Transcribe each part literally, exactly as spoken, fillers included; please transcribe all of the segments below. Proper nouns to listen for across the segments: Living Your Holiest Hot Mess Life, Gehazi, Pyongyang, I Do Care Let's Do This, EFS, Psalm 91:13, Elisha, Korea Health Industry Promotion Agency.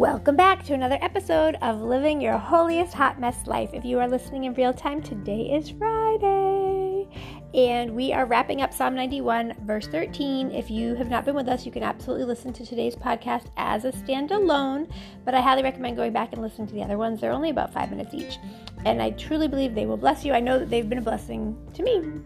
Welcome back to another episode of Living Your Holiest Hot Mess Life. If you are listening in real time, today is Friday, and we are wrapping up Psalm ninety-one, verse thirteen. If you have not been with us, you can absolutely listen to today's podcast as a standalone, but I highly recommend going back and listening to the other ones. They're only about five minutes each, and I truly believe they will bless you. I know that they've been a blessing to me.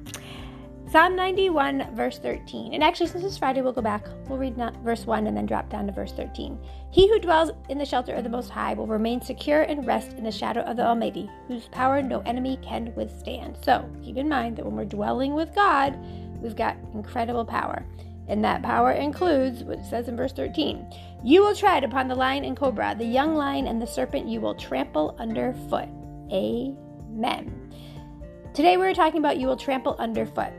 Psalm ninety-one, verse thirteen. And actually, since it's Friday, we'll go back. We'll read verse one and then drop down to verse thirteen. He who dwells in the shelter of the Most High will remain secure and rest in the shadow of the Almighty, whose power no enemy can withstand. So keep in mind that when we're dwelling with God, we've got incredible power. And that power includes what it says in verse thirteen. You will tread upon the lion and cobra, the young lion and the serpent you will trample underfoot. Amen. Today we're talking about you will trample underfoot.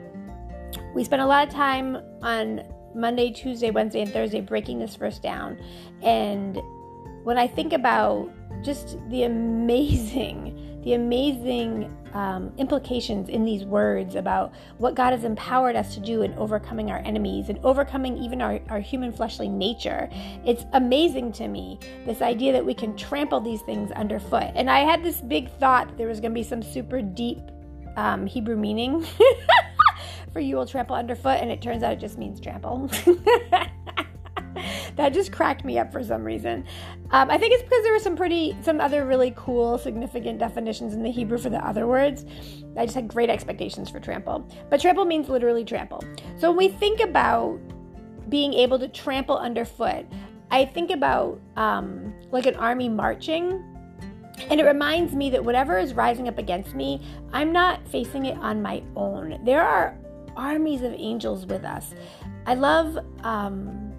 We spent a lot of time on Monday, Tuesday, Wednesday, and Thursday breaking this verse down. And when I think about just the amazing, the amazing um, implications in these words about what God has empowered us to do in overcoming our enemies and overcoming even our, our human fleshly nature, it's amazing to me, this idea that we can trample these things underfoot. And I had this big thought that there was going to be some super deep um, Hebrew meaning for you will trample underfoot, and it turns out it just means trample. That just cracked me up for some reason. Um, I think it's because there were some pretty, some other really cool, significant definitions in the Hebrew for the other words. I just had great expectations for trample. But trample means literally trample. So when we think about being able to trample underfoot, I think about um, like an army marching. And it reminds me that whatever is rising up against me, I'm not facing it on my own. There are armies of angels with us. I love, um,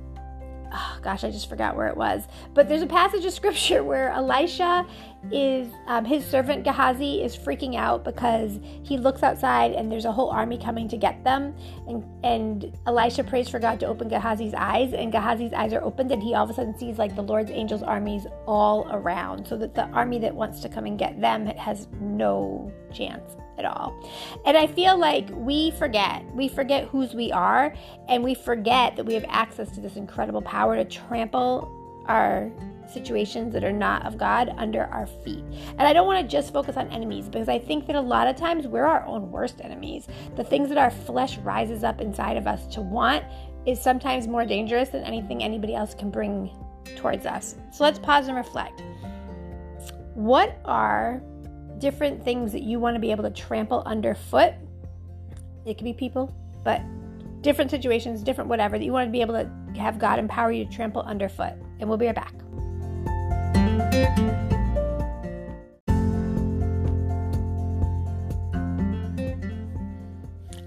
oh gosh, I just forgot where it was. But there's a passage of scripture where Elisha is, um, his servant Gehazi is freaking out because he looks outside and there's a whole army coming to get them. And, and Elisha prays for God to open Gehazi's eyes, and Gehazi's eyes are opened, and he all of a sudden sees like the Lord's angels' armies all around, so that the army that wants to come and get them has no chance at all. And I feel like we forget. We forget whose we are, and we forget that we have access to this incredible power to trample our situations that are not of God under our feet. And I don't want to just focus on enemies, because I think that a lot of times we're our own worst enemies. The things that our flesh rises up inside of us to want is sometimes more dangerous than anything anybody else can bring towards us. So let's pause and reflect. What are different things that you want to be able to trample underfoot? It could be people, but different situations, different whatever, that you want to be able to have God empower you to trample underfoot. And we'll be right back.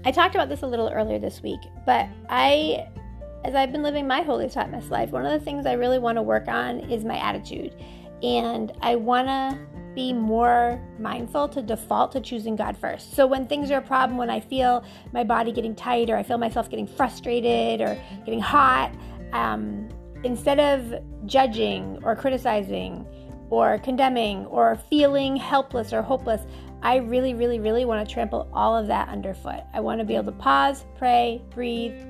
I talked about this a little earlier this week, but I, as I've been living my holiest hot mess life, one of the things I really want to work on is my attitude. And I want to be more mindful to default to choosing God first. So when things are a problem, when I feel my body getting tight, or I feel myself getting frustrated or getting hot, um, instead of judging or criticizing or condemning or feeling helpless or hopeless, I really, really, really want to trample all of that underfoot. I want to be able to pause, pray, breathe,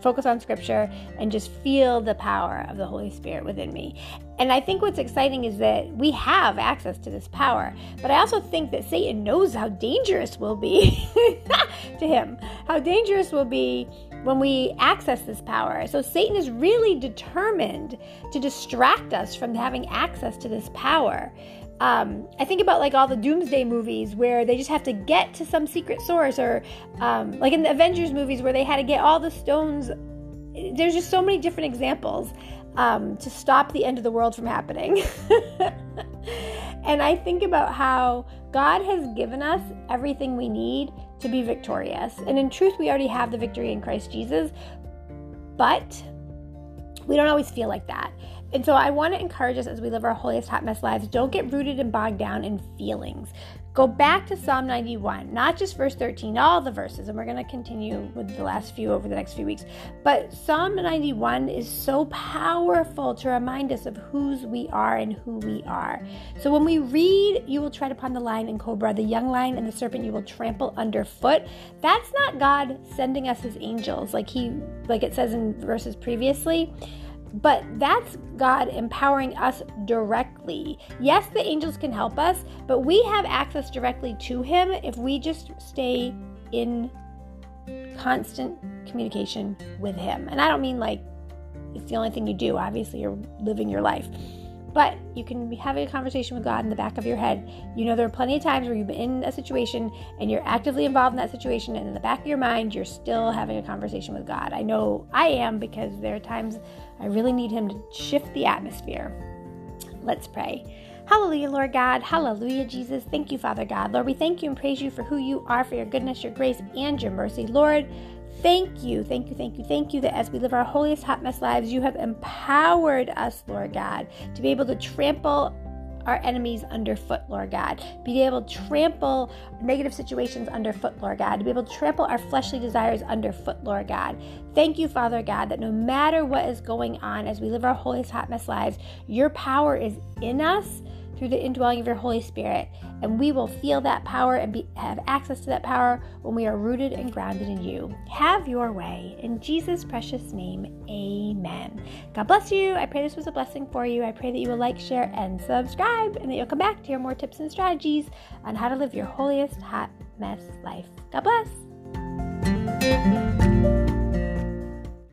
focus on scripture, and just feel the power of the Holy Spirit within me. And I think what's exciting is that we have access to this power, but I also think that Satan knows how dangerous we'll be to him, how dangerous we'll be when we access this power. So Satan is really determined to distract us from having access to this power. Um, I think about like all the doomsday movies where they just have to get to some secret source, or um, like in the Avengers movies where they had to get all the stones. There's just so many different examples um, to stop the end of the world from happening. And I think about how God has given us everything we need to be victorious. And in truth, we already have the victory in Christ Jesus, but we don't always feel like that. And so I want to encourage us as we live our holiest hot mess lives, don't get rooted and bogged down in feelings. Go back to Psalm ninety-one, not just verse thirteen, all the verses, and we're going to continue with the last few over the next few weeks. But Psalm ninety-one is so powerful to remind us of whose we are and who we are. So when we read, you will tread upon the lion and cobra, the young lion and the serpent you will trample underfoot, that's not God sending us his angels, like he, like it says in verses previously. But that's God empowering us directly. Yes, the angels can help us, but we have access directly to Him if we just stay in constant communication with Him. And I don't mean like it's the only thing you do. Obviously, you're living your life. But you can be having a conversation with God in the back of your head. You know, there are plenty of times where you've been in a situation and you're actively involved in that situation, and in the back of your mind, you're still having a conversation with God. I know I am, because there are times I really need Him to shift the atmosphere. Let's pray. Hallelujah, Lord God. Hallelujah, Jesus. Thank you, Father God. Lord, we thank you and praise you for who you are, for your goodness, your grace, and your mercy. Lord, Thank you, thank you, thank you, thank you that as we live our holiest hot mess lives, you have empowered us, Lord God, to be able to trample our enemies underfoot, Lord God. Be able to trample negative situations underfoot, Lord God. To be able to trample our fleshly desires underfoot, Lord God. Thank you, Father God, that no matter what is going on as we live our holiest hot mess lives, your power is in us through the indwelling of your Holy Spirit, and we will feel that power and be, have access to that power when we are rooted and grounded in you. Have your way. In Jesus' precious name, amen. God bless you. I pray this was a blessing for you. I pray that you will like, share, and subscribe, and that you'll come back to hear more tips and strategies on how to live your holiest hot mess life. God bless.